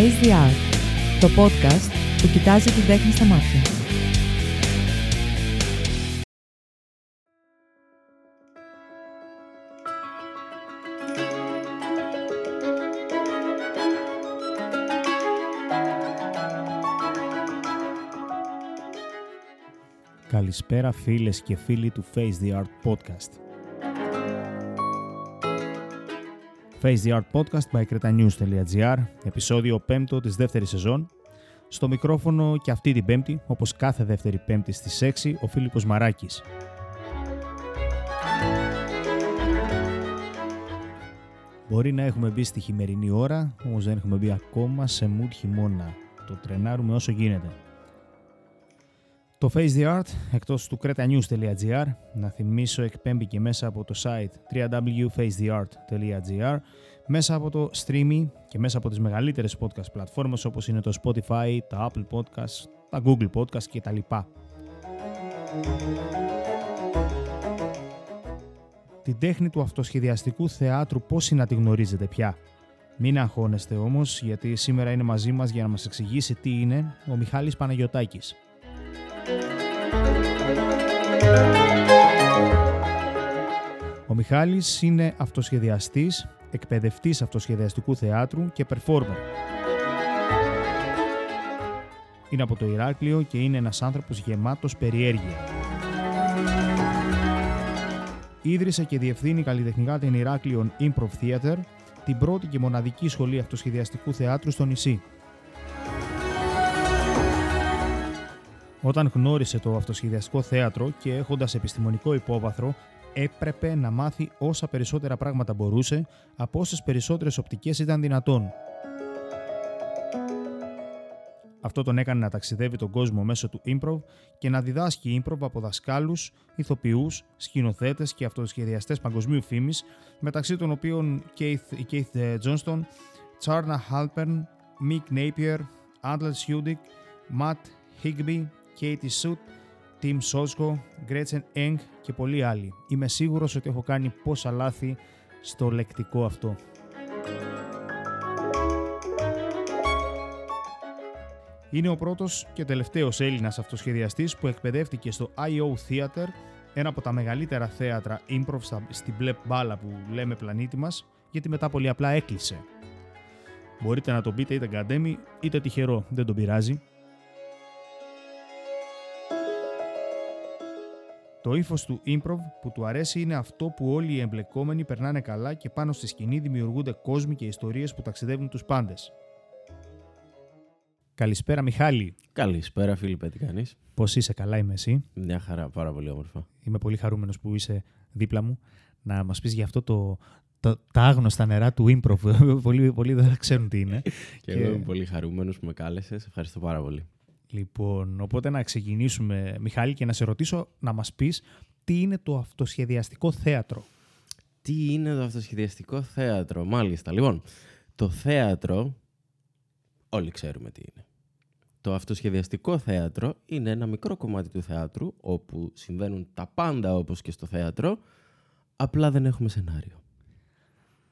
Face the Art, το podcast που κοιτάζει την τέχνη στα μάτια. Καλησπέρα φίλες και φίλοι του Face the Art Podcast. Face the Art Podcast by Cretanews.gr, επεισόδιο 5ο της δεύτερης σεζόν. Στο μικρόφωνο και αυτή την Πέμπτη, όπως κάθε δεύτερη Πέμπτη στις 6, ο Φίλιππος Μαράκης. Μπορεί να έχουμε μπει στη χειμερινή ώρα, όμως δεν έχουμε μπει ακόμα σε mood χειμώνα. Το τρενάρουμε όσο γίνεται. Το Face the Art, εκτός του Cretanews.gr, να θυμίσω, εκπέμπει και μέσα από το site www.facetheart.gr, μέσα από το streaming και μέσα από τις μεγαλύτερες podcast πλατφόρμες όπως είναι το Spotify, τα Apple Podcasts, τα Google Podcasts και τα λοιπά. Την τέχνη του αυτοσχεδιαστικού θεάτρου πόσοι να τη γνωρίζετε πια. Μην αγχώνεστε όμως, γιατί σήμερα είναι μαζί μας για να μας εξηγήσει τι είναι ο Μιχάλης Παναγιωτάκης. Ο Μιχάλης είναι αυτοσχεδιαστής, εκπαιδευτής αυτοσχεδιαστικού θεάτρου και performer. Είναι από το Ηράκλειο και είναι ένας άνθρωπος γεμάτος περιέργεια. Ίδρυσε και διευθύνει καλλιτεχνικά την Heraklion Improv Theater, την πρώτη και μοναδική σχολή αυτοσχεδιαστικού θεάτρου στο νησί. Όταν γνώρισε το αυτοσχεδιαστικό θέατρο και έχοντας επιστημονικό υπόβαθρο, έπρεπε να μάθει όσα περισσότερα πράγματα μπορούσε, από όσες περισσότερες οπτικές ήταν δυνατόν. Αυτό τον έκανε να ταξιδεύει τον κόσμο μέσω του improv και να διδάσκει improv από δασκάλους, ηθοποιούς, σκηνοθέτες και αυτοσχεδιαστές παγκοσμίου φήμης, μεταξύ των οποίων Keith Johnstone, Charna Halpern, Mick Napier, Andel Sudik, Matt Higbee, Katy Schutte, Tim Soszko, Gretchen Eng και πολλοί άλλοι. Είμαι σίγουρος ότι έχω κάνει πόσα λάθη στο λεκτικό αυτό. Είναι ο πρώτος και τελευταίος Έλληνας αυτοσχεδιαστής που εκπαιδεύτηκε στο iO Theater, ένα από τα μεγαλύτερα θέατρα improv στην μπλε μπάλα που λέμε πλανήτη μας, γιατί μετά πολύ απλά έκλεισε. Μπορείτε να το πείτε είτε γκαντέμι είτε τυχερό, δεν τον πειράζει. Το ύφος του improv που του αρέσει είναι αυτό που όλοι οι εμπλεκόμενοι περνάνε καλά και πάνω στη σκηνή δημιουργούνται κόσμοι και ιστορίες που ταξιδεύουν τους πάντες. Καλησπέρα Μιχάλη. Καλησπέρα Φίλιππε, τι κάνεις? Πώς είσαι? Καλά είμαι, εσύ? Μια χαρά, πάρα πολύ όμορφα. Είμαι πολύ χαρούμενος που είσαι δίπλα μου. Να μας πεις για αυτό τα άγνωστα νερά του improv. Πολλοί δεν θα ξέρουν τι είναι. Και εγώ είμαι πολύ χαρούμενος που με κάλεσες. Ευχαριστώ πάρα πολύ. Λοιπόν, οπότε να ξεκινήσουμε, Μιχάλη, και να σε ρωτήσω να μας πεις τι είναι το αυτοσχεδιαστικό θέατρο. Τι είναι το αυτοσχεδιαστικό θέατρο, μάλιστα. Λοιπόν, το θέατρο, όλοι ξέρουμε τι είναι. Το αυτοσχεδιαστικό θέατρο είναι ένα μικρό κομμάτι του θεάτρου, όπου συμβαίνουν τα πάντα όπως και στο θέατρο, απλά δεν έχουμε σενάριο.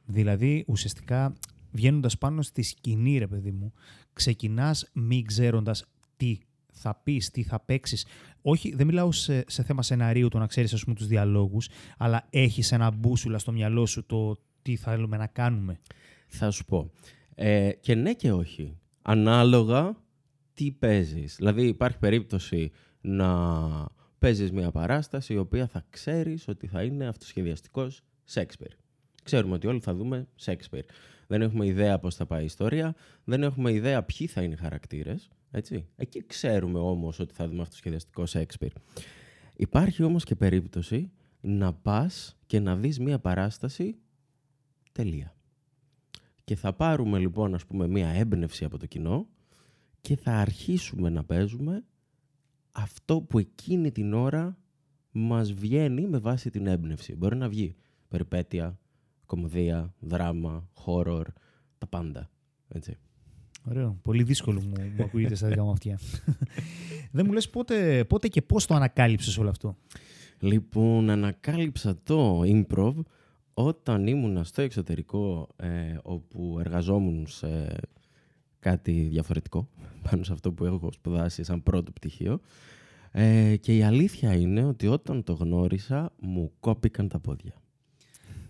Δηλαδή, ουσιαστικά, βγαίνοντας πάνω στη σκηνή, ρε παιδί μου, ξεκινάς μην ξέροντας τι θα πεις, τι θα παίξεις. Όχι, δεν μιλάω σε θέμα σεναρίου, το να ξέρεις, ας πούμε, τους διαλόγους, αλλά έχεις ένα μπούσουλα στο μυαλό σου το τι θέλουμε να κάνουμε. Θα σου πω. Και ναι και όχι. Ανάλογα τι παίζεις. Δηλαδή υπάρχει περίπτωση να παίζεις μια παράσταση η οποία θα ξέρεις ότι θα είναι αυτοσχεδιαστικός Σέξπιρ. Ξέρουμε ότι όλοι θα δούμε Σέξπιρ. Δεν έχουμε ιδέα πώς θα πάει η ιστορία, δεν έχουμε ιδέα ποιοι θα είναι οι χαρακτήρες. Έτσι. Εκεί ξέρουμε όμως ότι θα δούμε αυτοσχεδιαστικό Σέξπιρ. Υπάρχει όμως και περίπτωση να πας και να δεις μία παράσταση τελεία. Και θα πάρουμε λοιπόν, ας πούμε, μία έμπνευση από το κοινό και θα αρχίσουμε να παίζουμε αυτό που εκείνη την ώρα μας βγαίνει με βάση την έμπνευση. Μπορεί να βγει περιπέτεια, κομμωδία, δράμα, horror, τα πάντα. Έτσι. Ωραίο. Πολύ δύσκολο μου ακούγεται στα δικά μου αυτιά. Δεν μου λες πότε και πώς το ανακάλυψες όλο αυτό? Λοιπόν, ανακάλυψα το improv όταν ήμουνα στο εξωτερικό, όπου εργαζόμουν σε κάτι διαφορετικό πάνω σε αυτό που έχω σπουδάσει σαν πρώτο πτυχίο. Και η αλήθεια είναι ότι όταν το γνώρισα μου κόπηκαν τα πόδια.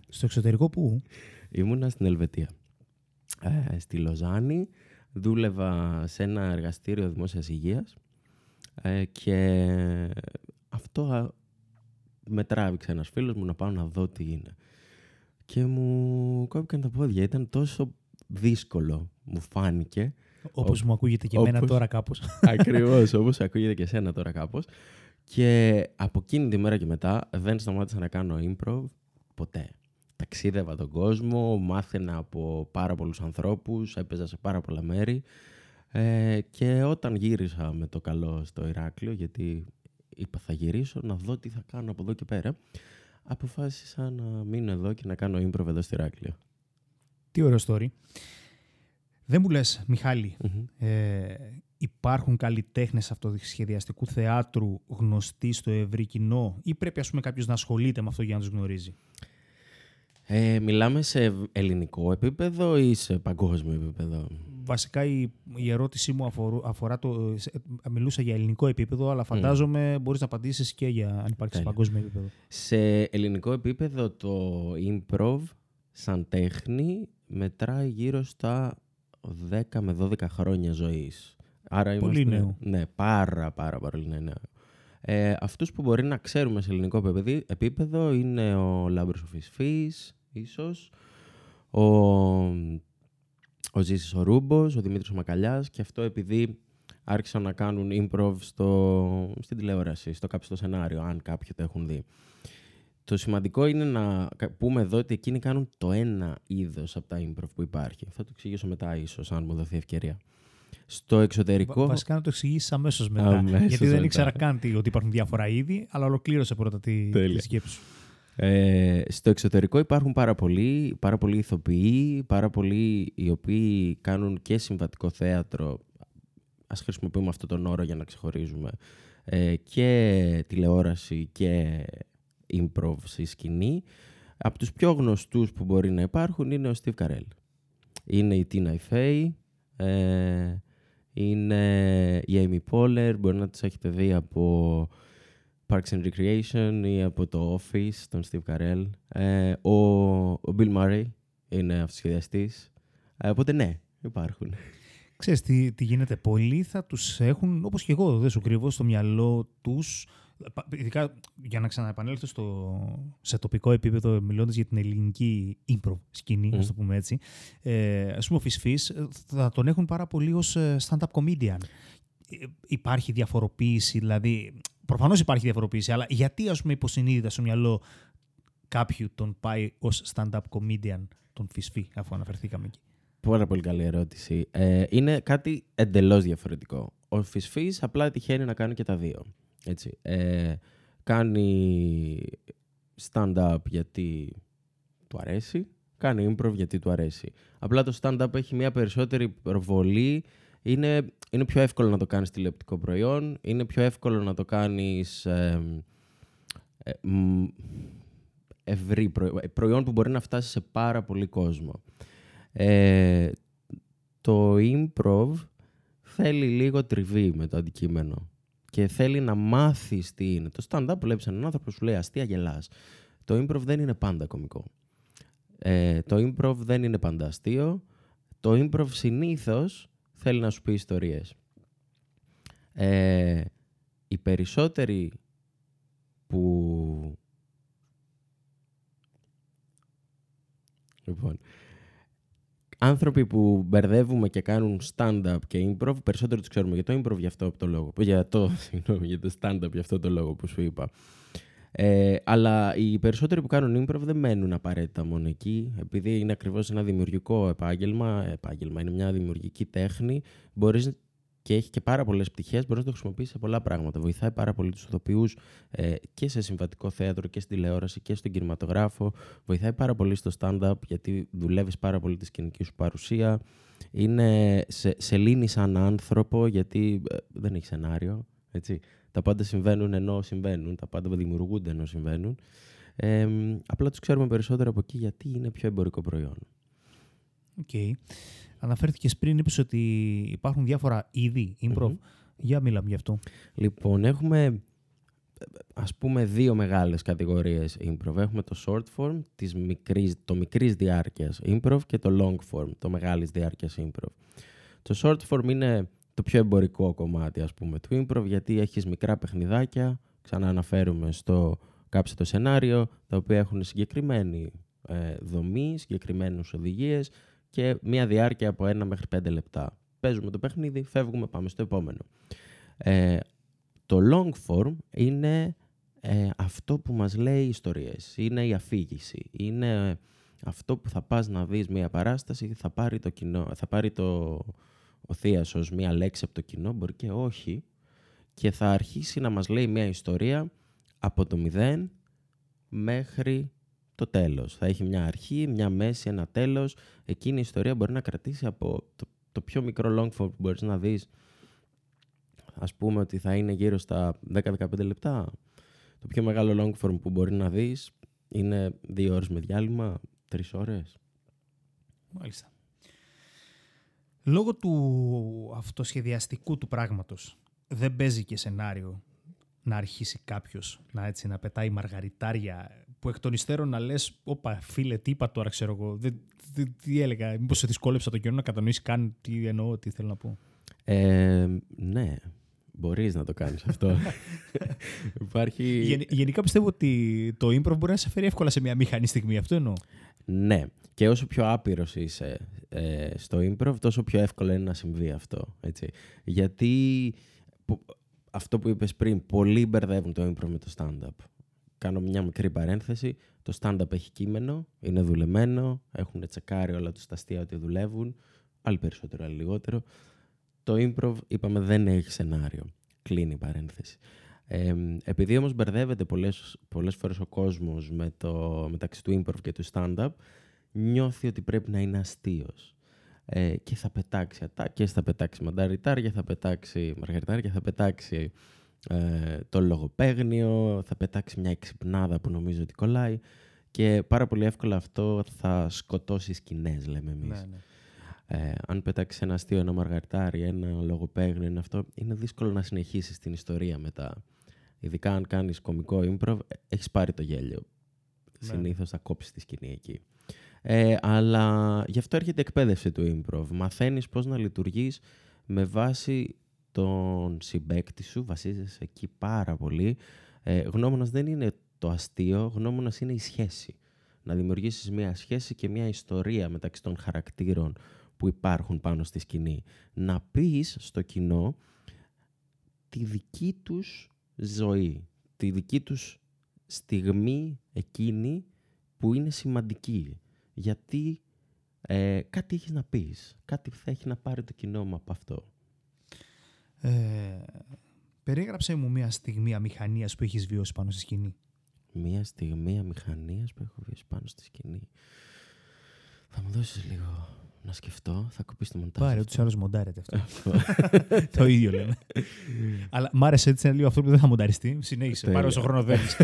Στο εξωτερικό πού? Ήμουνα στην Ελβετία. Στη Λοζάνη δούλευα σε ένα εργαστήριο δημόσιας υγείας και αυτό με τράβηξε ένας φίλος μου να πάω να δω τι είναι. Και μου κόπηκαν τα πόδια. Ήταν τόσο δύσκολο, μου φάνηκε. Όπως μου ακούγεται και εμένα τώρα κάπως. Ακριβώς, όπως ακούγεται και εσένα τώρα κάπως. Και από εκείνη τη μέρα και μετά δεν σταμάτησα να κάνω improv ποτέ. Ταξίδευα τον κόσμο, μάθαινα από πάρα πολλούς ανθρώπους, έπαιζα σε πάρα πολλά μέρη. Και όταν γύρισα με το καλό στο Ηράκλειο, γιατί είπα θα γυρίσω να δω τι θα κάνω από εδώ και πέρα, αποφάσισα να μείνω εδώ και να κάνω improv εδώ στο Ηράκλειο. Τι ωραίο story. Δεν μου λες, Μιχάλη, υπάρχουν καλλιτέχνες αυτοσχεδιαστικού θεάτρου γνωστοί στο ευρύ κοινό ή πρέπει, ας πούμε, κάποιος να ασχολείται με αυτό για να τους γνωρίζει? Μιλάμε σε ελληνικό επίπεδο ή σε παγκόσμιο επίπεδο? Βασικά η ερώτησή μου αφορά το... Μιλούσα για ελληνικό επίπεδο, αλλά φαντάζομαι μπορείς να απαντήσεις και για αν υπάρχει σε παγκόσμιο επίπεδο. Σε ελληνικό επίπεδο το improv σαν τέχνη μετράει γύρω στα 10 με 12 χρόνια ζωής. Άρα πολύ είμαστε... νέο. Ναι, πάρα πολύ νέο. Αυτούς που μπορεί να ξέρουμε σε ελληνικό επίπεδο είναι ο Λάμπρος Φισφής, ίσως, ο Ζήσης ο Ρούμπος, ο Δημήτρης Μακαλιάς, και αυτό επειδή άρχισαν να κάνουν improv στην τηλεόραση, στο σενάριο, αν κάποιοι το έχουν δει. Το σημαντικό είναι να πούμε εδώ ότι εκείνοι κάνουν το ένα είδος από τα improv που υπάρχει. Θα το εξηγήσω μετά ίσως, αν μου δοθεί ευκαιρία. Στο εξωτερικό... Βασικά να το εξηγήσεις αμέσως μετά. Γιατί δεν ήξερα καν ότι υπάρχουν διάφορα είδη, αλλά ολοκλήρωσε πρώτα τη σκέψη σου. Στο εξωτερικό υπάρχουν πάρα πολλοί ηθοποιοί, πάρα πολλοί οι οποίοι κάνουν και συμβατικό θέατρο. Ας χρησιμοποιούμε αυτόν τον όρο για να ξεχωρίζουμε. Και τηλεόραση και... improv στη σκηνή. Από τους πιο γνωστούς που μπορεί να υπάρχουν είναι ο Steve Carell. Είναι η Tina Fey, είναι η Amy Poehler, μπορεί να τους έχετε δει από Parks and Recreation ή από το Office, τον Steve Carell. Ο Bill Murray είναι αυτοσχεδιαστής. Οπότε ναι, υπάρχουν. Ξέρεις τι γίνεται, πολλοί θα τους έχουν, όπως και εγώ, δεν σου κρύβω, στο μυαλό τους. Ειδικά για να ξαναεπανέλθω σε τοπικό επίπεδο, μιλώντας για την ελληνική improv σκηνή, ας το πούμε έτσι, ας πούμε ο Φισφής θα τον έχουν πάρα πολύ ως stand-up comedian. Υπάρχει διαφοροποίηση, δηλαδή, προφανώς υπάρχει διαφοροποίηση, αλλά γιατί, ας πούμε, υποσυνείδητα στο μυαλό κάποιου τον πάει ως stand-up comedian τον Φισφή, αφού αναφερθήκαμε εκεί? Πάρα πολύ καλή ερώτηση. Είναι κάτι εντελώς διαφορετικό. Ο Φισφής απλά τυχαίνει να κάνει και τα δύο. Έτσι. Κάνει stand-up γιατί του αρέσει, κάνει improv γιατί του αρέσει. Απλά το stand-up έχει μια περισσότερη προβολή, είναι πιο εύκολο να το κάνεις τηλεοπτικό προϊόν, είναι πιο εύκολο να το κάνεις ευρύ προϊόν που μπορεί να φτάσει σε πάρα πολύ κόσμο. Το improv θέλει λίγο τριβή με το αντικείμενο. Και θέλει να μάθεις τι είναι. Το stand-up βλέπεις έναν άνθρωπο, σου λέει αστεία, γελάς. Το improv δεν είναι πάντα κωμικό. Το improv δεν είναι πάντα αστείο. Το improv συνήθως θέλει να σου πει ιστορίες. Οι περισσότεροι που... Λοιπόν... Άνθρωποι που μπερδεύουμε και κάνουν stand-up και improv, περισσότερο τους ξέρουμε για το improv για το stand-up για αυτό το λόγο που σου είπα. Αλλά οι περισσότεροι που κάνουν improv δεν μένουν απαραίτητα μόνο εκεί, επειδή είναι ακριβώς ένα δημιουργικό επάγγελμα, είναι μια δημιουργική τέχνη, μπορείς και έχει και πάρα πολλές πτυχές, μπορείς να το χρησιμοποιήσεις σε πολλά πράγματα. Βοηθάει πάρα πολύ τους ηθοποιούς και σε συμβατικό θέατρο και στην τηλεόραση και στον κινηματογράφο. Βοηθάει πάρα πολύ στο stand-up γιατί δουλεύεις πάρα πολύ τη σκηνική σου παρουσία. Σε λύνει σαν άνθρωπο γιατί δεν έχει σενάριο. Έτσι. Τα πάντα συμβαίνουν ενώ συμβαίνουν, τα πάντα δημιουργούνται ενώ συμβαίνουν. Απλά τους ξέρουμε περισσότερο από εκεί γιατί είναι πιο εμπορικό προϊόν. Okay. Αναφέρθηκες πριν, είπες ότι υπάρχουν διάφορα είδη improv. Mm-hmm. Για μιλάμε γι' αυτό. Λοιπόν, έχουμε ας πούμε δύο μεγάλες κατηγορίες improv. Έχουμε το short form, το μικρής διάρκειας improv, και το long form, το μεγάλης διάρκειας improv. Το short form είναι το πιο εμπορικό κομμάτι, ας πούμε, του improv, γιατί έχεις μικρά παιχνιδάκια, ξανά αναφέρουμε στο κάψε το σενάριο, τα οποία έχουν συγκεκριμένη δομή, συγκεκριμένες οδηγίες και μια διάρκεια από 1 μέχρι 5 λεπτά. Παίζουμε το παιχνίδι, φεύγουμε, πάμε στο επόμενο. Το long form είναι αυτό που μας λέει ιστορίες, είναι η αφήγηση, είναι αυτό που θα πας να δεις μια παράσταση, θα πάρει το κοινό, θα πάρει ο θίασος μια λέξη από το κοινό, μπορεί και όχι, και θα αρχίσει να μας λέει μια ιστορία από το 0 μέχρι το τέλος. Θα έχει μια αρχή, μια μέση, ένα τέλος. Εκείνη η ιστορία μπορεί να κρατήσει από το πιο μικρό long form που μπορείς να δεις, ας πούμε ότι θα είναι γύρω στα 10-15 λεπτά. Το πιο μεγάλο long form που μπορεί να δεις είναι 2 ώρες με διάλειμμα, 3 ώρες. Μάλιστα. Λόγω του αυτοσχεδιαστικού του πράγματος δεν παίζει και σενάριο να αρχίσει κάποιος να πετάει μαργαριτάρια που εκ των υστέρων να λες «Όπα, φίλε, τι είπα τώρα, ξέρω εγώ, τι έλεγα, μήπως σε δυσκόλεψα τον κοινό να κατανοήσει καν τι εννοώ, τι θέλω να πω». Ναι, μπορείς να το κάνεις αυτό. Υπάρχει... Γενικά πιστεύω ότι το improv μπορεί να σε φέρει εύκολα σε μια μηχανή στιγμή, αυτό εννοώ. Ναι, και όσο πιο άπειρος είσαι στο improv, τόσο πιο εύκολο είναι να συμβεί αυτό. Έτσι. Γιατί αυτό που είπες πριν, πολλοί μπερδεύουν το improv με το stand-up. Κάνω μια μικρή παρένθεση. Το stand-up έχει κείμενο, είναι δουλεμένο, έχουν τσεκάρει όλα τους τα αστεία ότι δουλεύουν, άλλοι περισσότερο, άλλοι λιγότερο. Το improv, είπαμε, δεν έχει σενάριο. Κλείνει η παρένθεση. Επειδή όμως μπερδεύεται πολλές φορές ο κόσμος μεταξύ του improv και του stand-up, νιώθει ότι πρέπει να είναι αστείος. Και θα πετάξει ατάκες, θα πετάξει μανταριτάρια, θα πετάξει μαργαριτάρια, θα πετάξει το λογοπαίγνιο, θα πετάξει μια εξυπνάδα που νομίζω ότι κολλάει, και πάρα πολύ εύκολα αυτό θα σκοτώσει σκηνές, λέμε εμείς. Ναι. Αν πετάξει ένα αστείο, ένα μαργαριτάρι, ένα λογοπαίγνιο, είναι αυτό, είναι δύσκολο να συνεχίσεις την ιστορία μετά. Ειδικά αν κάνεις κωμικό improv, έχεις πάρει το γέλιο. Ναι. Συνήθως θα κόψεις τη σκηνή εκεί. Αλλά γι' αυτό έρχεται η εκπαίδευση του improv. Μαθαίνεις πώς να λειτουργείς με βάση τον συμπαίκτη σου, βασίζεσαι εκεί πάρα πολύ. Γνώμονας δεν είναι το αστείο, γνώμονας είναι η σχέση. Να δημιουργήσεις μια σχέση και μια ιστορία μεταξύ των χαρακτήρων που υπάρχουν πάνω στη σκηνή. Να πεις στο κοινό τη δική τους ζωή, τη δική τους στιγμή εκείνη που είναι σημαντική. Γιατί κάτι έχεις να πεις, κάτι θα έχει να πάρει το κοινό μου από αυτό. Περιέγραψε μου μια στιγμή αμηχανίας που έχεις βιώσει πάνω στη σκηνή. Μια στιγμή αμηχανίας που έχω βιώσει πάνω στη σκηνή. Θα μου δώσεις λίγο να σκεφτώ, θα κοπείς το μοντάζ. Πάρε, ούτως ή άλλως μοντάρεται αυτό. Το ίδιο λέμε. Αλλά μ' άρεσε έτσι ένα λίγο αυτό που δεν θα μονταριστεί. Συνέχισε, πάρε όσο χρόνο δένεις.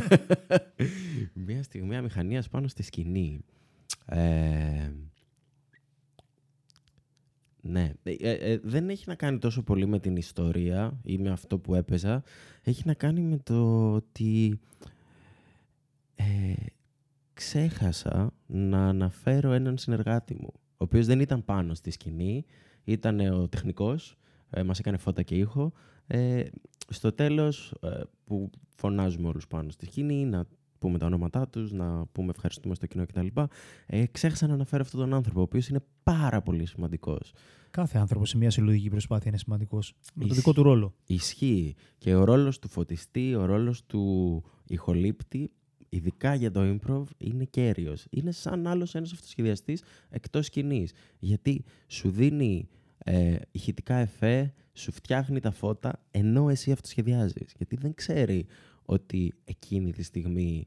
Μια στιγμή αμηχανίας πάνω στη σκηνή. Ναι, δεν έχει να κάνει τόσο πολύ με την ιστορία ή με αυτό που έπαιζα. Έχει να κάνει με το ότι ξέχασα να αναφέρω έναν συνεργάτη μου, ο οποίος δεν ήταν πάνω στη σκηνή, ήταν ο τεχνικός, μας έκανε φώτα και ήχο. Στο τέλος που φωνάζουμε όλους πάνω στη σκηνή, να πούμε τα ονόματά τους, να πούμε ευχαριστούμε στο κοινό κτλ. Ξέχασα να αναφέρω αυτόν τον άνθρωπο, ο οποίος είναι πάρα πολύ σημαντικός. Κάθε άνθρωπος σε μια συλλογική προσπάθεια είναι σημαντικός. Με το δικό του ρόλο. Ισχύει. Και ο ρόλος του φωτιστή, ο ρόλος του ηχολήπτη, ειδικά για το improv, είναι κέριος. Είναι σαν άλλος ένας αυτοσχεδιαστής εκτός σκηνής. Γιατί σου δίνει ηχητικά εφέ, σου φτιάχνει τα φώτα, ενώ εσύ αυτοσχεδιάζεις. Γιατί δεν ξέρει ότι εκείνη τη στιγμή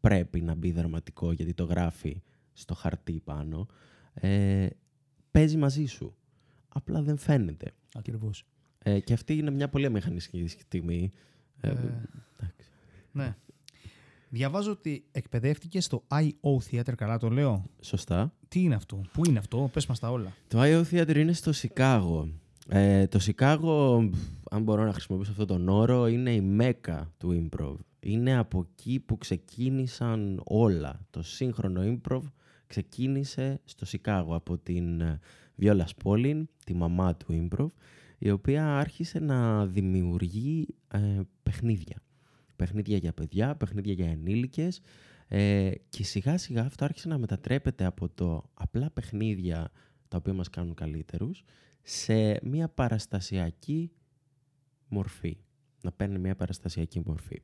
πρέπει να μπει δραματικό, γιατί το γράφει στο χαρτί πάνω. Παίζει μαζί σου. Απλά δεν φαίνεται. Ακριβώς. Και αυτή είναι μια πολύ αμηχανική στιγμή. Ναι. Διαβάζω ότι εκπαιδεύτηκε στο iO Theater, καλά το λέω. Σωστά. Τι είναι αυτό, πού είναι αυτό, πες μας τα όλα. Το iO Theater είναι στο Σικάγο. Το Σικάγο, αν μπορώ να χρησιμοποιήσω αυτόν τον όρο, είναι η μέκα του improv. Είναι από εκεί που ξεκίνησαν όλα. Το σύγχρονο improv ξεκίνησε στο Σικάγο από την Viola Spolin, τη μαμά του improv, η οποία άρχισε να δημιουργεί παιχνίδια. Παιχνίδια για παιδιά, παιχνίδια για ενήλικες και σιγά σιγά αυτό άρχισε να μετατρέπεται από το απλά παιχνίδια τα οποία μας κάνουν καλύτερους σε μια παραστασιακή μορφή, να παίρνει μια παραστασιακή μορφή.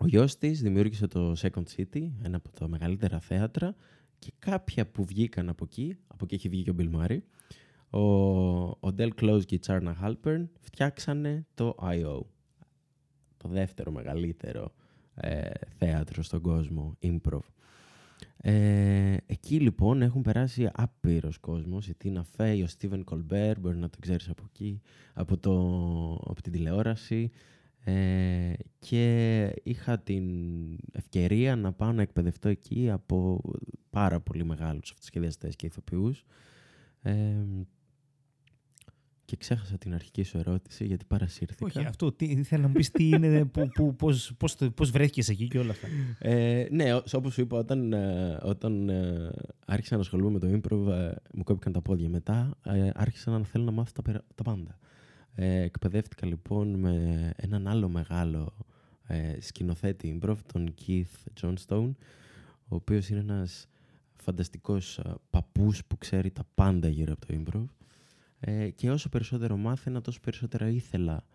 Ο γιος της δημιούργησε το Second City, ένα από τα μεγαλύτερα θέατρα και κάποια που βγήκαν από εκεί έχει βγει και ο Bill Murray, ο Del Close και η Charna Halpern φτιάξανε το iO. Το δεύτερο μεγαλύτερο θέατρο στον κόσμο, improv. Εκεί λοιπόν έχουν περάσει άπειρος κόσμος, η Tina Fey, ο Steven Colbert, μπορεί να το ξέρεις από εκεί, από την τηλεόραση. Και είχα την ευκαιρία να πάω να εκπαιδευτώ εκεί από πάρα πολύ μεγάλους αυτοσχεδιαστές και ηθοποιούς. Και ξέχασα την αρχική σου ερώτηση γιατί παρασύρθηκα. Όχι, αυτό. Θέλω να μου πεις τι είναι, πώς βρέθηκες εκεί και όλα αυτά. Ναι, όπως σου είπα, όταν άρχισα να ασχολούμαι με το improv, μου κόπηκαν τα πόδια. Μετά άρχισα να θέλω να μάθω τα πάντα. Εκπαιδεύτηκα λοιπόν με έναν άλλο μεγάλο σκηνοθέτη improv, τον Keith Johnstone, ο οποίος είναι ένας φανταστικός παππούς που ξέρει τα πάντα γύρω από το improv. Και όσο περισσότερο μάθαινα, τόσο περισσότερα ήθελα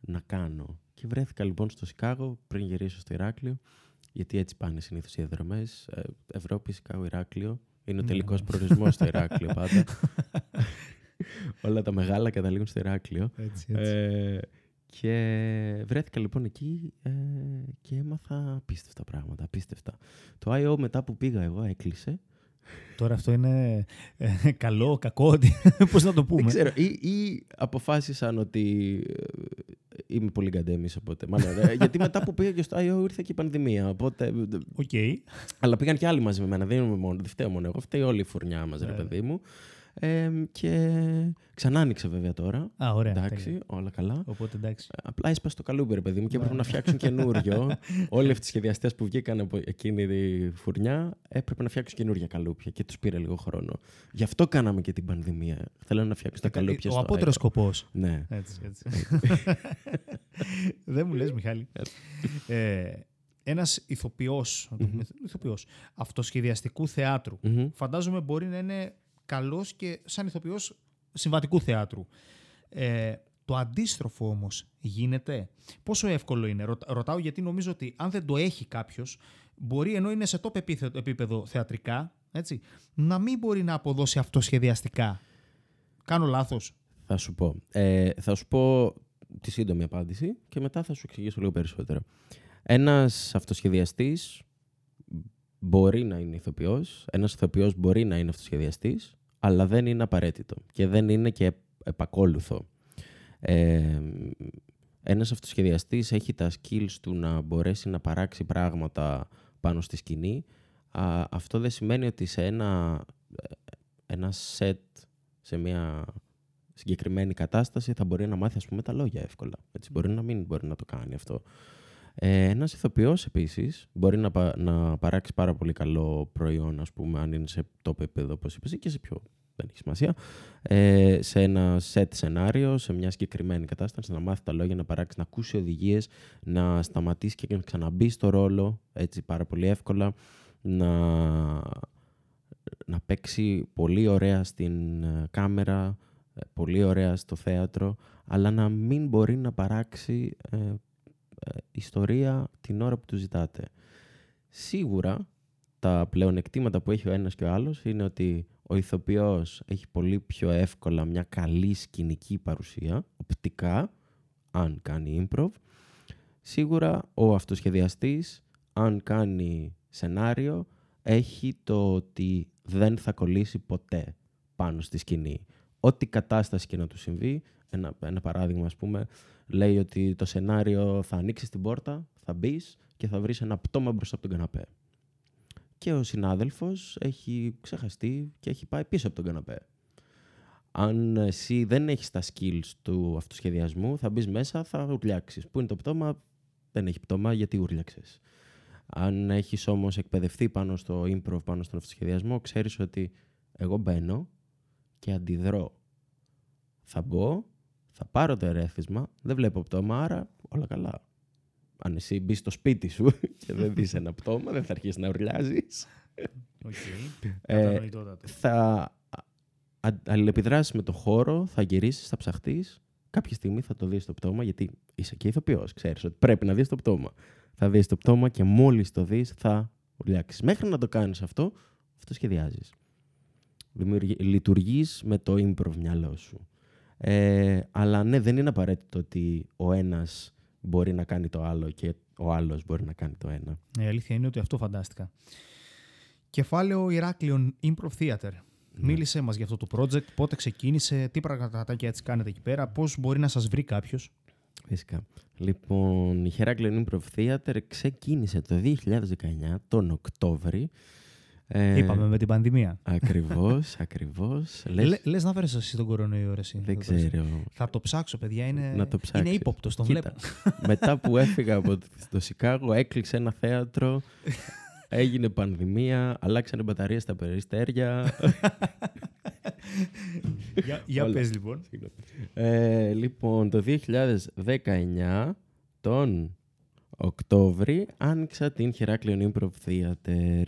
να κάνω. Και βρέθηκα λοιπόν στο Σικάγο πριν γυρίσω στο Ηράκλειο, γιατί έτσι πάνε συνήθως οι διαδρομές. Ευρώπη, Σικάγο, Ηράκλειο. Είναι ο τελικός προορισμός στο Ηράκλειο πάντα. Όλα τα μεγάλα καταλήγουν στο Ηράκλειο. Έτσι. Και βρέθηκα λοιπόν εκεί και έμαθα απίστευτα πράγματα. Απίστευτα. Το I.O. μετά που πήγα εγώ έκλεισε. Τώρα αυτό είναι καλό, κακό, πώς να το πούμε. Δεν ξέρω, ή αποφάσισαν ότι είμαι πολύ γκαντέμις, οπότε μάλλον. Γιατί μετά που πήγα και στο iO ήρθε και η πανδημία, οπότε... Okay. Αλλά πήγαν και άλλοι μαζί με εμένα, δεν φταίω μόνο εγώ, φταίει όλη η φουρνιά μας, ρε παιδί μου. Και ξανά άνοιξε βέβαια τώρα. Α, ωραία. Εντάξει, τέλει. Όλα καλά. Οπότε, εντάξει. Απλά έσπασε το καλούμπι, ρε παιδί μου, και έπρεπε να φτιάξουν καινούριο. Όλοι αυτοί οι σχεδιαστές που βγήκαν από εκείνη τη φουρνιά έπρεπε να φτιάξουν καινούρια καλούπια και τους πήρε λίγο χρόνο. Γι' αυτό κάναμε και την πανδημία. Θέλω να φτιάξουν τα καλούπια. Ο απότερος σκοπός. Ναι. Έτσι. Δεν μου λες, Μιχάλη. Ένας ηθοποιός, αυτοσχεδιαστικού θεάτρου, φαντάζομαι μπορεί να είναι καλός και σαν ηθοποιός συμβατικού θεάτρου. Το αντίστροφο όμως γίνεται. Πόσο εύκολο είναι, ρωτάω, γιατί νομίζω ότι αν δεν το έχει κάποιος, μπορεί ενώ είναι σε top επίπεδο θεατρικά, έτσι, να μην μπορεί να αποδώσει αυτοσχεδιαστικά. Κάνω λάθος? Θα σου πω τη σύντομη απάντηση και μετά θα σου εξηγήσω λίγο περισσότερο. Ένας αυτοσχεδιαστής μπορεί να είναι ηθοποιός, ένας ηθοποιός μπορεί να είναι αυτοσχεδιαστής, αλλά δεν είναι απαραίτητο και δεν είναι και επακόλουθο. Ένας αυτοσχεδιαστής έχει τα skills του να μπορέσει να παράξει πράγματα πάνω στη σκηνή. Αυτό δεν σημαίνει ότι σε ένα set, σε μια συγκεκριμένη κατάσταση θα μπορεί να μάθει, ας πούμε, τα λόγια εύκολα. Έτσι, μπορεί να μην μπορεί να το κάνει αυτό. Ένας ηθοποιός επίσης μπορεί να παράξει πάρα πολύ καλό προϊόν, ας πούμε, αν είναι σε top επίπεδο, όπως είπες, και σε πιο, δεν έχει σημασία, σε ένα set σενάριο, σε μια συγκεκριμένη κατάσταση, να μάθει τα λόγια, να παράξει, να ακούσει οδηγίες, να σταματήσει και να ξαναμπεί στο ρόλο, έτσι, πάρα πολύ εύκολα, να παίξει πολύ ωραία στην κάμερα, πολύ ωραία στο θέατρο, αλλά να μην μπορεί να παράξει ιστορία την ώρα που του ζητάτε. Σίγουρα τα πλεονεκτήματα που έχει ο ένας και ο άλλος είναι ότι ο ηθοποιός έχει πολύ πιο εύκολα μια καλή σκηνική παρουσία, οπτικά, αν κάνει improv. Σίγουρα ο αυτοσχεδιαστής, αν κάνει σενάριο, έχει το ότι δεν θα κολλήσει ποτέ πάνω στη σκηνή. Ό,τι κατάσταση και να του συμβεί, ένα παράδειγμα, ας πούμε, λέει ότι το σενάριο θα ανοίξεις την πόρτα, θα μπεις και θα βρεις ένα πτώμα μπροστά από τον καναπέ. Και ο συνάδελφος έχει ξεχαστεί και έχει πάει πίσω από τον καναπέ. Αν εσύ δεν έχεις τα skills του αυτοσχεδιασμού, θα μπεις μέσα, θα ουρλιάξεις. Πού είναι το πτώμα? Δεν έχει πτώμα, γιατί ουρλιάξες. Αν έχεις όμως εκπαιδευτεί πάνω στο improv, πάνω στον αυτοσχεδιασμό, ξέρεις ότι εγώ μπαίνω και αντιδρώ. Θα μπω, θα πάρω το ερέθισμα, δεν βλέπω πτώμα, άρα όλα καλά. Αν εσύ μπεις στο σπίτι σου και δεν δεις ένα πτώμα, δεν θα αρχίσεις να ουρλιάζεις. Okay. Θα αλληλεπιδράσεις με το χώρο, θα γυρίσεις, θα ψαχτείς. Κάποια στιγμή θα το δεις το πτώμα, γιατί είσαι και ηθοποιός, ξέρεις ότι πρέπει να δεις το πτώμα. Θα δεις το πτώμα και μόλις το δεις θα ουρλιάξεις. Μέχρι να το κάνεις αυτό, αυτοσχεδιάζεις. Λειτουργείς με το improv μυαλό σου. Αλλά ναι, δεν είναι απαραίτητο ότι ο ένας μπορεί να κάνει το άλλο και ο άλλος μπορεί να κάνει το ένα. Η αλήθεια είναι ότι αυτό φαντάστηκα. Κεφάλαιο Heraklion Improv Theater. Ναι. Μίλησέ μας για αυτό το project, πότε ξεκίνησε, τι πραγματάκια έτσι κάνετε εκεί πέρα, πώς μπορεί να σας βρει κάποιος. Φυσικά. Λοιπόν, η Heraklion Improv Theater ξεκίνησε το 2019, τον Οκτώβρη. Είπαμε με την πανδημία. Ακριβώς, ακριβώς. Λες να φέρεις εσύ τον κορονοϊό, εσύ. Δεν ξέρω. Θα το ψάξω, παιδιά. Είναι ύποπτος, τον βλέπω. Μετά που έφυγα από το Σικάγο, έκλεισε ένα θέατρο, έγινε πανδημία, αλλάξανε μπαταρίες στα περιστέρια. Για πες λοιπόν. Λοιπόν, το 2019, τον Οκτώβρη, άνοιξα την Heraklion Improv Theater.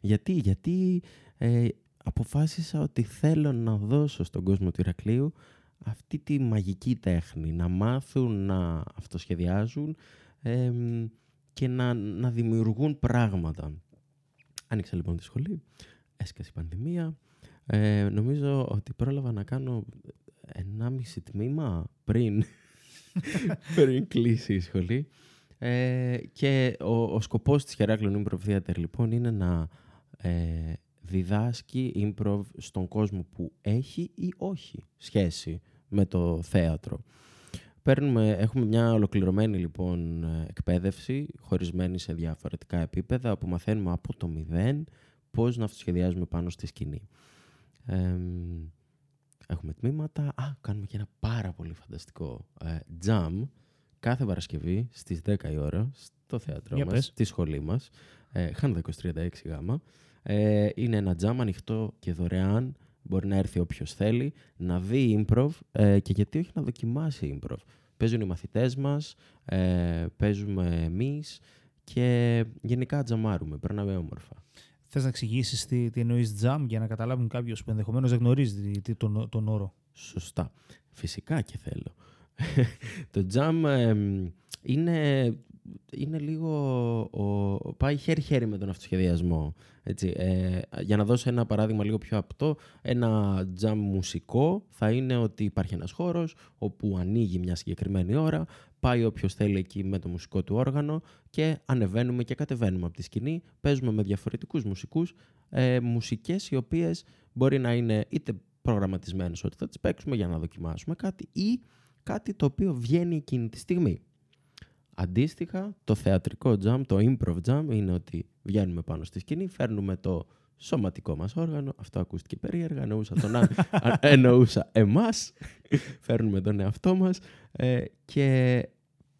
Γιατί αποφάσισα ότι θέλω να δώσω στον κόσμο του Ηρακλείου αυτή τη μαγική τέχνη, να μάθουν να αυτοσχεδιάζουν και να δημιουργούν πράγματα. Άνοιξα λοιπόν τη σχολή, έσκασε η πανδημία. Νομίζω ότι πρόλαβα να κάνω 1,5 τμήμα πριν κλείσει η σχολή. Και ο σκοπός της Heraklion Improv Theater λοιπόν είναι να διδάσκει improv στον κόσμο που έχει ή όχι σχέση με το θέατρο. Έχουμε μια ολοκληρωμένη λοιπόν εκπαίδευση χωρισμένη σε διαφορετικά επίπεδα που μαθαίνουμε από το 0 πώς να αυτοσχεδιάζουμε πάνω στη σκηνή. Έχουμε τμήματα, κάνουμε και ένα πάρα πολύ φανταστικό jam κάθε Παρασκευή στις 10 η ώρα στο θέατρό μας, στη σχολή μας, Χάνδα 23-6 Γ. Είναι ένα τζάμ ανοιχτό και δωρεάν, μπορεί να έρθει όποιος θέλει, να δει improv και γιατί όχι να δοκιμάσει improv. Παίζουν οι μαθητές μας, παίζουμε εμείς και γενικά τζαμάρουμε, περνάμε όμορφα. Θες να εξηγήσεις τι εννοείς τζαμ για να καταλάβουν κάποιος που ενδεχομένως δεν γνωρίζει τον όρο. Σωστά. Φυσικά και θέλω. Το jam είναι λίγο. Πάει χέρι-χέρι με τον αυτοσχεδιασμό. Έτσι. Για να δώσω ένα παράδειγμα λίγο πιο απτό, ένα jam μουσικό θα είναι ότι υπάρχει ένας χώρος όπου ανοίγει μια συγκεκριμένη ώρα, πάει όποιος θέλει εκεί με το μουσικό του όργανο και ανεβαίνουμε και κατεβαίνουμε από τη σκηνή. Παίζουμε με διαφορετικούς μουσικούς μουσικές οι οποίες μπορεί να είναι είτε προγραμματισμένες ότι θα τις παίξουμε για να δοκιμάσουμε κάτι ή κάτι το οποίο βγαίνει εκείνη τη στιγμή. Αντίστοιχα, το θεατρικό jam, το improv jam, είναι ότι βγαίνουμε πάνω στη σκηνή, φέρνουμε το σωματικό μας όργανο, αυτό ακούστηκε περίεργα, εννοούσα εμάς, φέρνουμε τον εαυτό μας και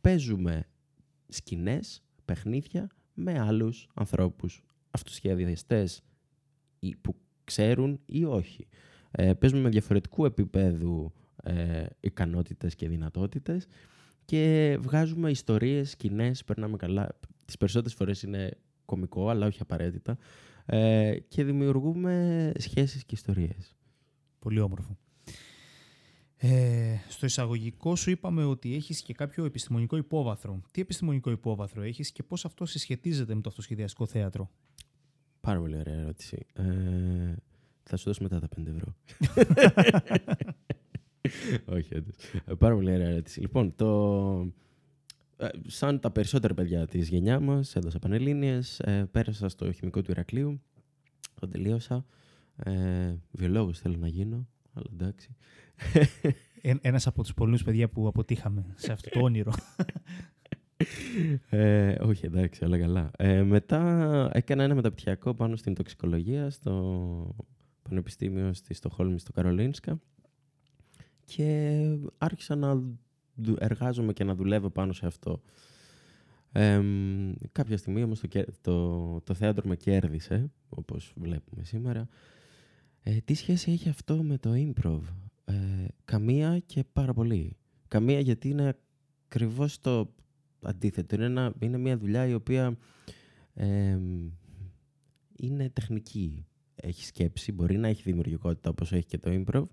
παίζουμε σκηνές, παιχνίδια με άλλους ανθρώπους, αυτοσχεδιαστές που ξέρουν ή όχι. Παίζουμε με διαφορετικού επίπεδου ικανότητες και δυνατότητες και βγάζουμε ιστορίες, σκηνές, περνάμε καλά. Τις περισσότερες φορές είναι κωμικό, αλλά όχι απαραίτητα. Και δημιουργούμε σχέσεις και ιστορίες. Πολύ όμορφο. Στο εισαγωγικό σου είπαμε ότι έχεις και κάποιο επιστημονικό υπόβαθρο. Τι επιστημονικό υπόβαθρο έχεις και πώς αυτό συσχετίζεται με το αυτοσχεδιαστικό θέατρο? Πάρα πολύ ωραία ερώτηση. Θα σου δώσω μετά τα 5 ευρώ. Όχι, έντως. Πάρα πολύ ωραία ερώτηση. Λοιπόν, σαν τα περισσότερα παιδιά της γενιά μας, έδωσα πανελλήνιες, πέρασα στο χημικό του Ηρακλείου, το τελείωσα. Βιολόγος θέλω να γίνω, αλλά εντάξει. Ένας από τους πολλούς παιδιά που αποτύχαμε σε αυτό το όνειρο. Όχι, εντάξει, όλα καλά. Μετά έκανα ένα μεταπτυχιακό πάνω στην τοξικολογία στο Πανεπιστήμιο στη Στοχόλμη, στο Καρολίνσκα. Και άρχισα να εργάζομαι και να δουλεύω πάνω σε αυτό. Κάποια στιγμή όμως το θέατρο με κέρδισε, όπως βλέπουμε σήμερα. Τι σχέση έχει αυτό με το improv? Καμία και πάρα πολύ. Καμία, γιατί είναι ακριβώς το αντίθετο. Είναι μια δουλειά η οποία είναι τεχνική. Έχει σκέψη, μπορεί να έχει δημιουργικότητα όπως έχει και το improv,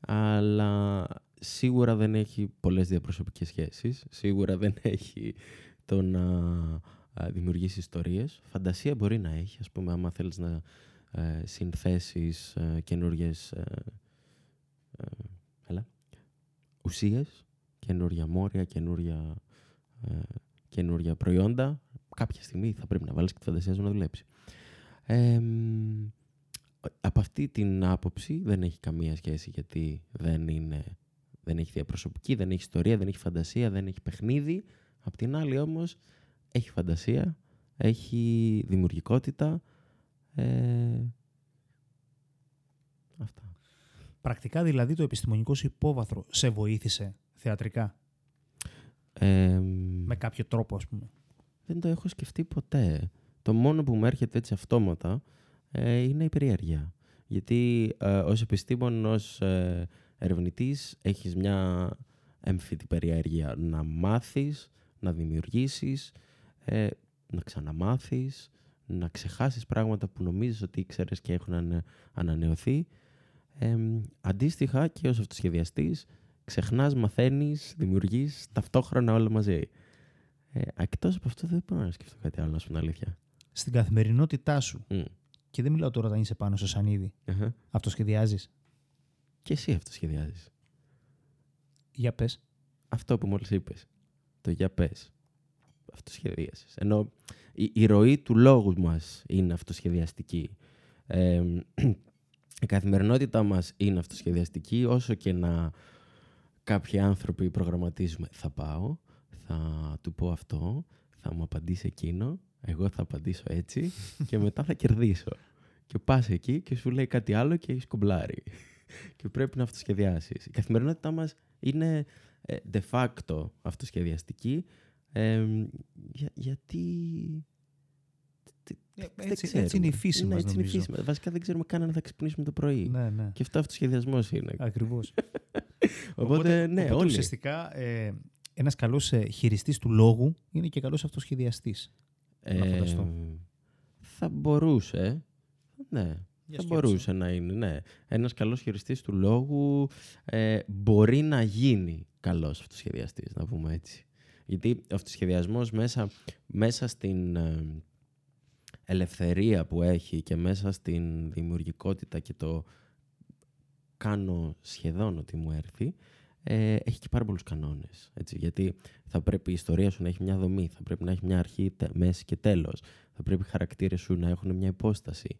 αλλά σίγουρα δεν έχει πολλές διαπροσωπικές σχέσεις. Σίγουρα δεν έχει το να δημιουργήσει ιστορίες. Φαντασία μπορεί να έχει, ας πούμε, άμα θέλεις να συνθέσεις καινούργιες ουσίες, καινούργια μόρια, καινούργια προϊόντα. Κάποια στιγμή θα πρέπει να βάλεις και τη φαντασία σου να δουλέψει. Από αυτή την άποψη δεν έχει καμία σχέση, γιατί δεν έχει διαπροσωπική, δεν έχει ιστορία, δεν έχει φαντασία, δεν έχει παιχνίδι. Απ' την άλλη όμως έχει φαντασία, έχει δημιουργικότητα. Αυτά. Πρακτικά δηλαδή το επιστημονικό σου υπόβαθρο σε βοήθησε θεατρικά? Με κάποιο τρόπο, ας πούμε. Δεν το έχω σκεφτεί ποτέ. Το μόνο που μου έρχεται έτσι αυτόματα είναι η περιέργεια. Γιατί ως επιστήμον, ως ερευνητής, έχεις μια έμφυτη περιέργεια να μάθεις, να δημιουργήσεις, να ξαναμάθεις, να ξεχάσεις πράγματα που νομίζεις ότι ήξερες και έχουν ανανεωθεί. Αντίστοιχα και ως αυτοσχεδιαστής, ξεχνάς, μαθαίνεις, δημιουργείς ταυτόχρονα όλα μαζί. Εκτός από αυτό δεν μπορώ να σκεφτώ κάτι άλλο, ας πούμε, αλήθεια. Στην καθημερινότητά σου, και δεν μιλάω τώρα όταν είσαι πάνω στο σανίδι, αυτοσχεδιάζεις? Και εσύ αυτοσχεδιάζεις. Για πες. Αυτό που μόλις είπες. Το για πες. Αυτοσχεδίασες. Ενώ η ροή του λόγου μας είναι αυτοσχεδιαστική. Η καθημερινότητά μας είναι αυτοσχεδιαστική, όσο και να κάποιοι άνθρωποι προγραμματίζουμε. Θα πάω, θα του πω αυτό, θα μου απαντήσει εκείνο, εγώ θα απαντήσω έτσι και μετά θα κερδίσω. Και πας εκεί και σου λέει κάτι άλλο και έχεις κομπλάρει. Και πρέπει να αυτοσχεδιάσεις. Η καθημερινότητά μας είναι de facto αυτοσχεδιαστική. Γιατί... Έτσι είναι η φύση μας, νομίζω. Βασικά δεν ξέρουμε καν αν θα ξυπνήσουμε το πρωί. Ναι, ναι. Και αυτό αυτοσχεδιασμός είναι. Ακριβώς. Οπότε, ναι, όλοι. Ουσιαστικά, ένας καλός χειριστής του λόγου είναι και καλός αυτοσχεδιαστής. Να φανταστώ. Θα μπορούσε, ναι. Θα μπορούσε να είναι, ναι. Ένας καλός χειριστής του λόγου μπορεί να γίνει καλός αυτοσχεδιαστής, να πούμε έτσι. Γιατί ο αυτοσχεδιασμός μέσα στην ελευθερία που έχει και μέσα στην δημιουργικότητα και το κάνω σχεδόν ότι μου έρθει, έχει και πάρα πολλούς κανόνες. Έτσι, γιατί θα πρέπει η ιστορία σου να έχει μια δομή, θα πρέπει να έχει μια αρχή, μέση και τέλος. Θα πρέπει οι χαρακτήρες σου να έχουν μια υπόσταση.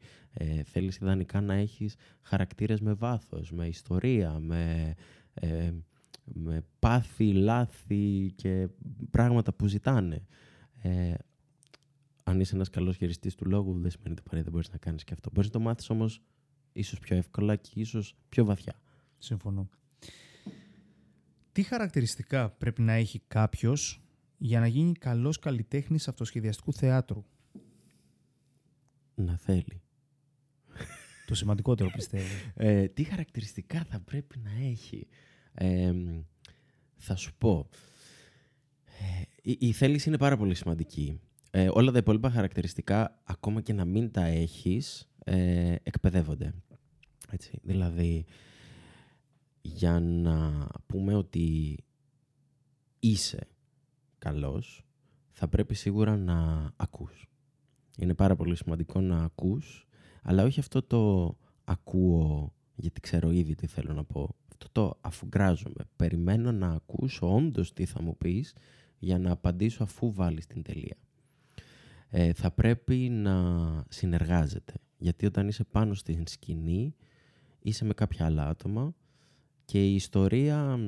Θέλεις ιδανικά να έχεις χαρακτήρες με βάθος, με ιστορία, με πάθη, λάθη και πράγματα που ζητάνε. Αν είσαι ένας καλός χειριστής του λόγου, δεν σημαίνει ότι δεν μπορείς να κάνεις και αυτό. Μπορείς να το μάθεις όμως ίσως πιο εύκολα και ίσως πιο βαθιά. Συμφωνώ. Τι χαρακτηριστικά πρέπει να έχει κάποιος για να γίνει καλός καλλιτέχνης αυτοσχεδιαστικού θεάτρου? Να θέλει. Το σημαντικότερο, πιστεύω. Τι χαρακτηριστικά θα πρέπει να έχει? Θα σου πω. Η θέληση είναι πάρα πολύ σημαντική. Όλα τα υπόλοιπα χαρακτηριστικά, ακόμα και να μην τα έχεις, εκπαιδεύονται. Έτσι. Δηλαδή, για να πούμε ότι είσαι καλός, θα πρέπει σίγουρα να ακούς. Είναι πάρα πολύ σημαντικό να ακούς, αλλά όχι αυτό το ακούω γιατί ξέρω ήδη τι θέλω να πω. Αυτό το αφουγκράζομαι. Περιμένω να ακούσω όντως τι θα μου πεις για να απαντήσω αφού βάλεις την τελεία. Θα πρέπει να συνεργάζεται. Γιατί όταν είσαι πάνω στην σκηνή, είσαι με κάποια άλλα άτομα και η ιστορία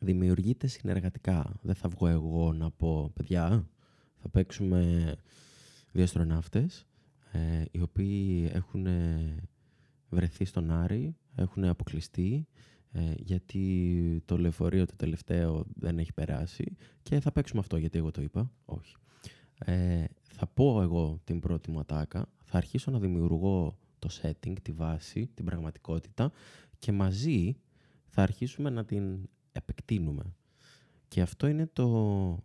δημιουργείται συνεργατικά. Δεν θα βγω εγώ να πω, παιδιά, θα παίξουμε δύο αστροναύτες, οι οποίοι έχουν βρεθεί στον Άρη, έχουν αποκλειστεί, γιατί το λεωφορείο το τελευταίο δεν έχει περάσει και θα παίξουμε αυτό γιατί εγώ το είπα. Όχι. Θα πω εγώ την πρώτη μου ατάκα, θα αρχίσω να δημιουργώ το setting, τη βάση, την πραγματικότητα και μαζί θα αρχίσουμε να την επεκτείνουμε. Και αυτό είναι το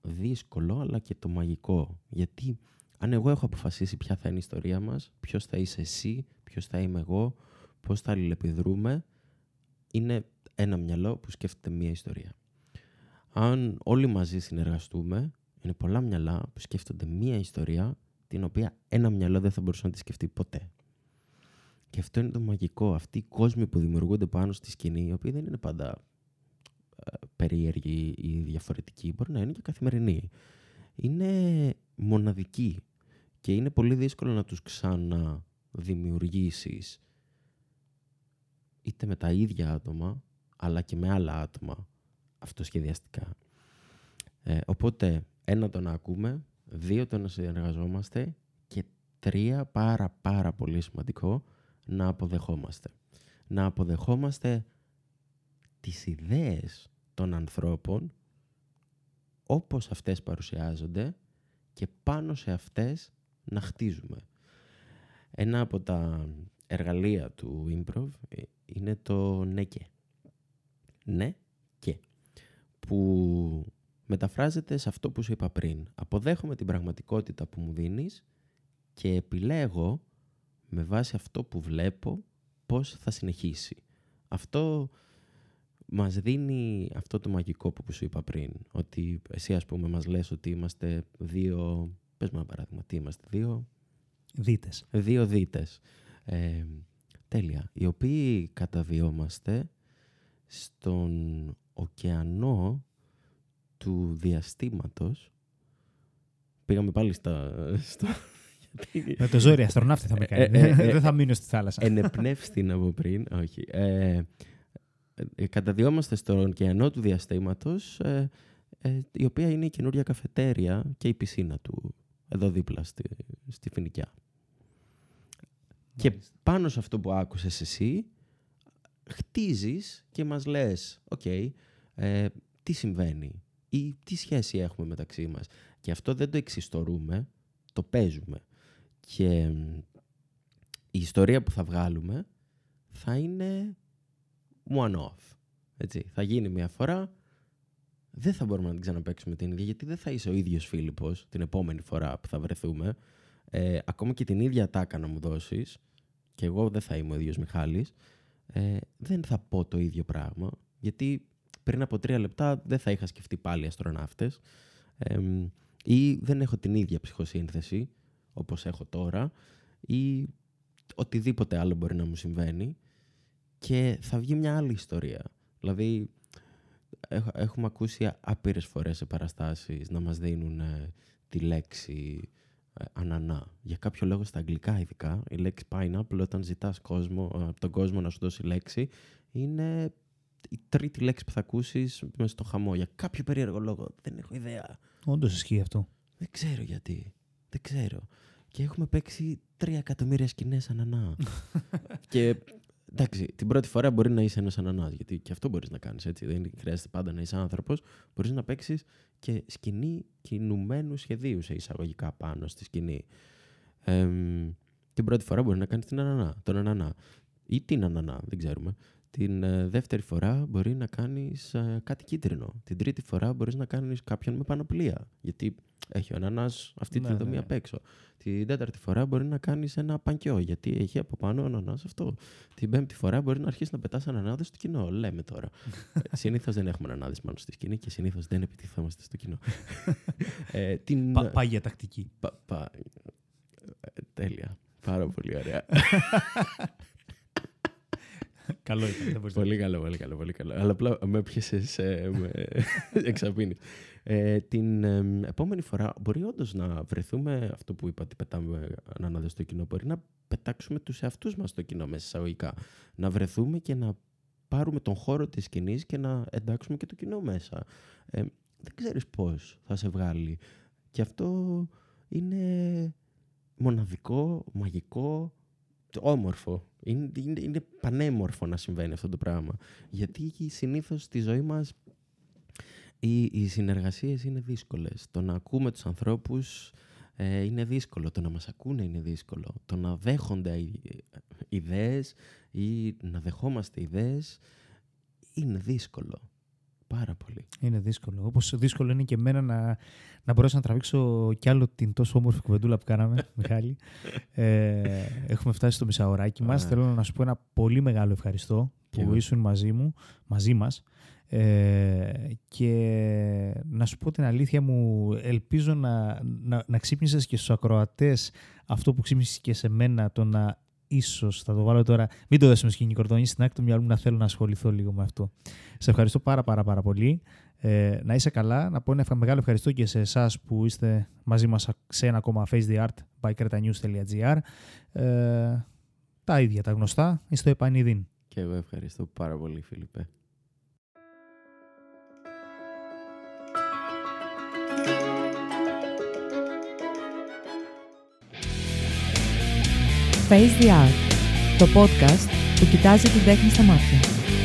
δύσκολο αλλά και το μαγικό. Γιατί αν εγώ έχω αποφασίσει ποια θα είναι η ιστορία μας, ποιος θα είσαι εσύ, ποιος θα είμαι εγώ, πώς θα αλληλεπιδρούμε, είναι ένα μυαλό που σκέφτεται μία ιστορία. Αν όλοι μαζί συνεργαστούμε, είναι πολλά μυαλά που σκέφτονται μία ιστορία, την οποία ένα μυαλό δεν θα μπορούσε να τη σκεφτεί ποτέ. Και αυτό είναι το μαγικό. Αυτοί οι κόσμοι που δημιουργούνται πάνω στη σκηνή, οι οποίοι δεν είναι πάντα περίεργοι ή διαφορετικοί, μπορεί να είναι και καθημερινοί. Είναι μοναδικοί και είναι πολύ δύσκολο να τους ξαναδημιουργήσεις είτε με τα ίδια άτομα, αλλά και με άλλα άτομα αυτοσχεδιαστικά. Οπότε, ένα, το να ακούμε, δύο, το να συνεργαζόμαστε και τρία, πάρα πολύ σημαντικό, να αποδεχόμαστε. Να αποδεχόμαστε τις ιδέες των ανθρώπων όπως αυτές παρουσιάζονται και πάνω σε αυτές να χτίζουμε. Ένα από τα εργαλεία του improv είναι το ναι και. Ναι και. Που μεταφράζεται σε αυτό που σου είπα πριν. Αποδέχομαι την πραγματικότητα που μου δίνεις και επιλέγω με βάση αυτό που βλέπω πώς θα συνεχίσει. Αυτό μας δίνει αυτό το μαγικό που σου είπα πριν. Ότι εσύ, ας πούμε, μας λες ότι είμαστε δύο... Πες μου ένα παράδειγμα. Τι είμαστε, δύο... Δίτες. Δύο δίτες. Τέλεια. Οι οποίοι καταβιόμαστε στον ωκεανό του διαστήματος. Πήγαμε πάλι στα... Με το ζόρι αστροναύτη θα με κάνει. Δεν θα μείνω στη θάλασσα. Ενεπνεύστην από πριν. Όχι. Καταδιόμαστε στον ωκεανό του διαστήματος, η οποία είναι η καινούρια καφετέρια και η πισίνα του, εδώ δίπλα στη Φοινικιά. Και πάνω σε αυτό που άκουσες εσύ, χτίζεις και μας λες, okay, τι συμβαίνει ή τι σχέση έχουμε μεταξύ μας. Και αυτό δεν το εξιστορούμε, το παίζουμε. Και η ιστορία που θα βγάλουμε θα είναι one-off. Έτσι. Θα γίνει μια φορά, δεν θα μπορούμε να την ξαναπαίξουμε την ίδια, γιατί δεν θα είσαι ο ίδιος Φίλιππος την επόμενη φορά που θα βρεθούμε. Ακόμα και την ίδια τάκα να μου δώσεις, και εγώ δεν θα είμαι ο ίδιος Μιχάλης, δεν θα πω το ίδιο πράγμα, γιατί πριν από 3 λεπτά δεν θα είχα σκεφτεί πάλι αστροναύτες, ή δεν έχω την ίδια ψυχοσύνθεση όπως έχω τώρα, ή οτιδήποτε άλλο μπορεί να μου συμβαίνει, και θα βγει μια άλλη ιστορία. Δηλαδή, έχουμε ακούσει άπειρες φορές σε παραστάσεις να μας δίνουν τη λέξη ανανά. Για κάποιο λόγο στα αγγλικά ειδικά, η λέξη pineapple, όταν ζητάς από τον κόσμο να σου δώσει λέξη, είναι η τρίτη λέξη που θα ακούσεις μέσα στο χαμό. Για κάποιο περίεργο λόγο, δεν έχω ιδέα. Όντως ισχύει αυτό. Δεν ξέρω γιατί. Δεν ξέρω. Και έχουμε παίξει 3 εκατομμύρια σκηνές ανανά. Και εντάξει, την πρώτη φορά μπορεί να είσαι ένας ανανάς, γιατί και αυτό μπορείς να κάνεις, έτσι. Δεν χρειάζεται πάντα να είσαι άνθρωπος. Μπορείς να παίξεις και σκηνή κινουμένου σχεδίου σε εισαγωγικά πάνω στη σκηνή. Την πρώτη φορά μπορεί να κάνεις τον ανανά ή την ανανά, δεν ξέρουμε. Την δεύτερη φορά μπορεί να κάνεις κάτι κίτρινο. Την τρίτη φορά μπορείς να κάνεις κάποιον με πανοπλία, γιατί έχει ο ανανάς αυτή τη δομή απ' έξω. Την τέταρτη φορά μπορεί να κάνεις ένα πανκιό, γιατί έχει από πάνω ο ανανάς αυτό. Την πέμπτη φορά μπορεί να αρχίσεις να πετάς ανανάδες στο κοινό. Λέμε τώρα. Συνήθως δεν έχουμε ανανάδες πάνω στη σκηνή και συνήθως δεν επιτιθόμαστε στο κοινό. Πάγια τακτική. Τέλεια. Πάρα πολύ ωραία. Καλό ήταν. Πολύ καλό. Αλλά απλά με πιέσες εξαπίνεις. Την επόμενη φορά μπορεί όντως να βρεθούμε, αυτό που είπα, ότι πετάμε ανανάδες στο κοινό, μπορεί να πετάξουμε τους εαυτούς μας στο κοινό μέσα εισαγωγικά. Να βρεθούμε και να πάρουμε τον χώρο της σκηνής και να εντάξουμε και το κοινό μέσα. Δεν ξέρεις πώς θα σε βγάλει. Και αυτό είναι μοναδικό, μαγικό, όμορφο. Είναι πανέμορφο να συμβαίνει αυτό το πράγμα. Γιατί συνήθως στη ζωή μας οι συνεργασίες είναι δύσκολες. Το να ακούμε τους ανθρώπους είναι δύσκολο. Το να μας ακούνε είναι δύσκολο. Το να δέχονται ιδέες ή να δεχόμαστε ιδέες είναι δύσκολο. Πάρα πολύ. Είναι δύσκολο. Όπως δύσκολο είναι και εμένα να μπορέσω να τραβήξω κι άλλο την τόσο όμορφη κουβεντούλα που κάναμε, Μιχάλη. Έχουμε φτάσει στο μισάωράκι μας. Θέλω να σου πω ένα πολύ μεγάλο ευχαριστώ που ήσουν μαζί μας. Και να σου πω την αλήθεια μου, ελπίζω να ξύπνησες και στους ακροατές αυτό που ξύπνησες και σε μένα, το να ίσως θα το βάλω τώρα, μην το δέσουμε σκηνή κορδονή, στην άκρη του μυαλού μου να θέλω να ασχοληθώ λίγο με αυτό. Σε ευχαριστώ πάρα πολύ. Να είσαι καλά. Να πω ένα μεγάλο ευχαριστώ και σε εσάς που είστε μαζί μας σε ένα ακόμα Face the Art by Cretanews.gr. Τα ίδια, τα γνωστά, είστε επανειδήν. Και εγώ ευχαριστώ πάρα πολύ, Φίλιππε. Face the Art, το podcast που κοιτάζει την τέχνη στα μάτια.